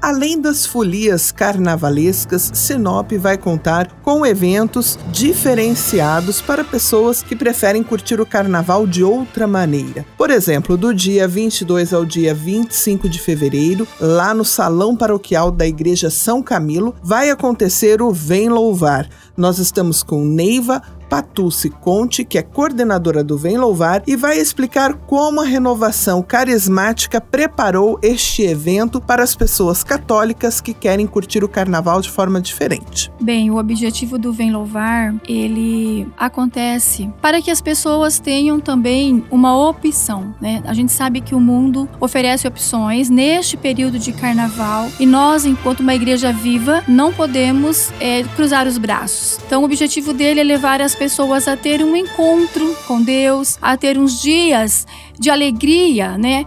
Além das folias carnavalescas, Sinop vai contar com eventos diferenciados para pessoas que preferem curtir o carnaval de outra maneira. Por exemplo, do dia 22 ao dia 25 de fevereiro, lá no Salão Paroquial da Igreja São Camilo, vai acontecer o Vem Louvar. Nós estamos com Neiva Patucci Conte, que é coordenadora do Vem Louvar, e vai explicar como a renovação carismática preparou este evento para as pessoas católicas que querem curtir o carnaval de forma diferente. Bem, o objetivo do Vem Louvar, ele acontece para que as pessoas tenham também uma opção, né? A gente sabe que o mundo oferece opções neste período de carnaval e nós, enquanto uma igreja viva, não podemos cruzar os braços. Então, o objetivo dele é levar as pessoas a ter um encontro com Deus, a ter uns dias de alegria, né?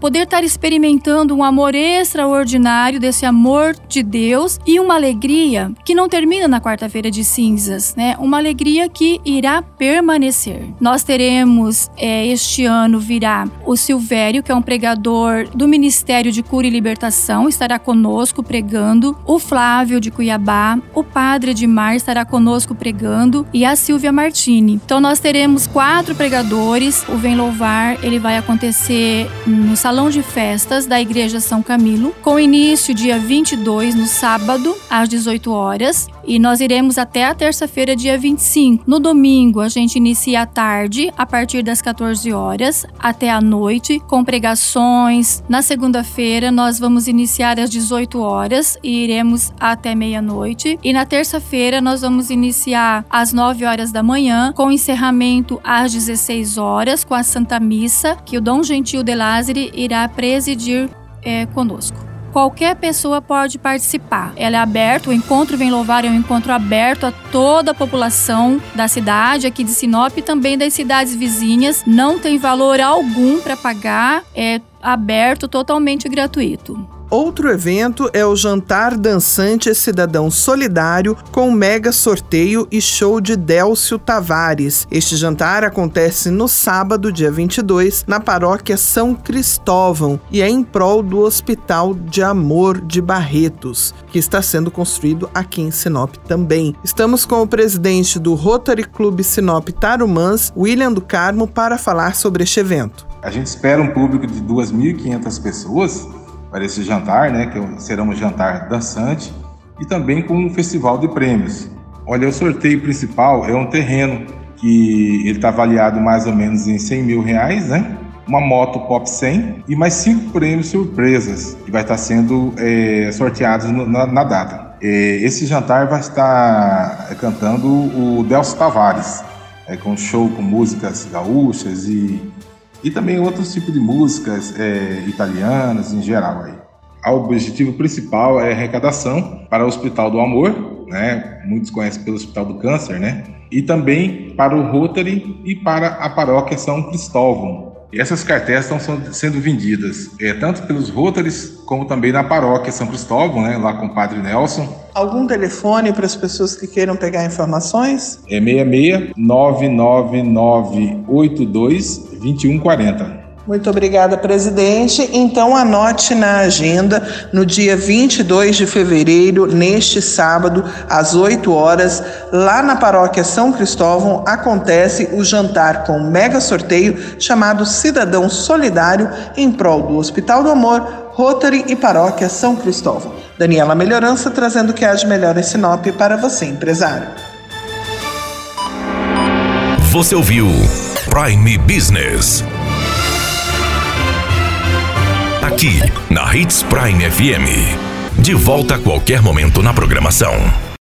Poder estar experimentando um amor extraordinário desse amor de Deus e uma alegria que não termina na quarta-feira de cinzas, né? Uma alegria que irá permanecer. Nós teremos, este ano virá o Silvério, que é um pregador do Ministério de Cura e Libertação, estará conosco pregando. O Flávio de Cuiabá, o Padre Edmar estará conosco pregando e a Silvia Martini. Então nós teremos 4 pregadores. O Vem Louvar, ele vai acontecer no Salão de Festas da Igreja São Camilo, com início dia 22, no sábado, às 18 horas. E nós iremos até a terça-feira, dia 25. No domingo, a gente inicia à tarde, a partir das 14 horas, até a noite, com pregações. Na segunda-feira, nós vamos iniciar às 18 horas e iremos até meia-noite. E na terça-feira, nós vamos iniciar às 9 horas da manhã, com encerramento às 16 horas, com a Santa Missa, que o Dom Gentil de Lázari irá presidir conosco. Qualquer pessoa pode participar. Ela é aberta, o Encontro Vem Louvar é um encontro aberto a toda a população da cidade, aqui de Sinop e também das cidades vizinhas. Não tem valor algum para pagar, é aberto, totalmente gratuito. Outro evento é o Jantar Dançante Cidadão Solidário, com mega sorteio e show de Délcio Tavares. Este jantar acontece no sábado, dia 22, na paróquia São Cristóvão e é em prol do Hospital de Amor de Barretos, que está sendo construído aqui em Sinop também. Estamos com o presidente do Rotary Clube Sinop Tarumãs, William do Carmo, para falar sobre este evento. A gente espera um público de 2.500 pessoas para esse jantar, né, que será um jantar dançante e também com um festival de prêmios. Olha, o sorteio principal é um terreno que ele está avaliado mais ou menos em R$100 mil, né? Uma moto Pop 100 e mais 5 prêmios surpresas que vai estar sendo sorteados na data. Esse jantar vai estar cantando o Délcio Tavares, com show com músicas gaúchas e também outros tipos de músicas italianas em geral. O objetivo principal é a arrecadação para o Hospital do Amor, né? Muitos conhecem pelo Hospital do Câncer, né? E também para o Rotary e para a paróquia São Cristóvão. E essas cartelas estão sendo vendidas tanto pelos Rotarys como também na paróquia São Cristóvão, né? Lá com o Padre Nelson. Algum telefone para as pessoas que queiram pegar informações? É 66 99982 2140. Muito obrigada, presidente. Então, anote na agenda, no dia 22 de fevereiro, neste sábado, às 8 horas, lá na paróquia São Cristóvão, acontece o jantar com mega sorteio chamado Cidadão Solidário em prol do Hospital do Amor, Rotary e Paróquia São Cristóvão. Daniela Melhorança, trazendo o que há de melhor em Sinop para você, empresário. Você ouviu Prime Business. Aqui, na Hits Prime FM. De volta a qualquer momento na programação.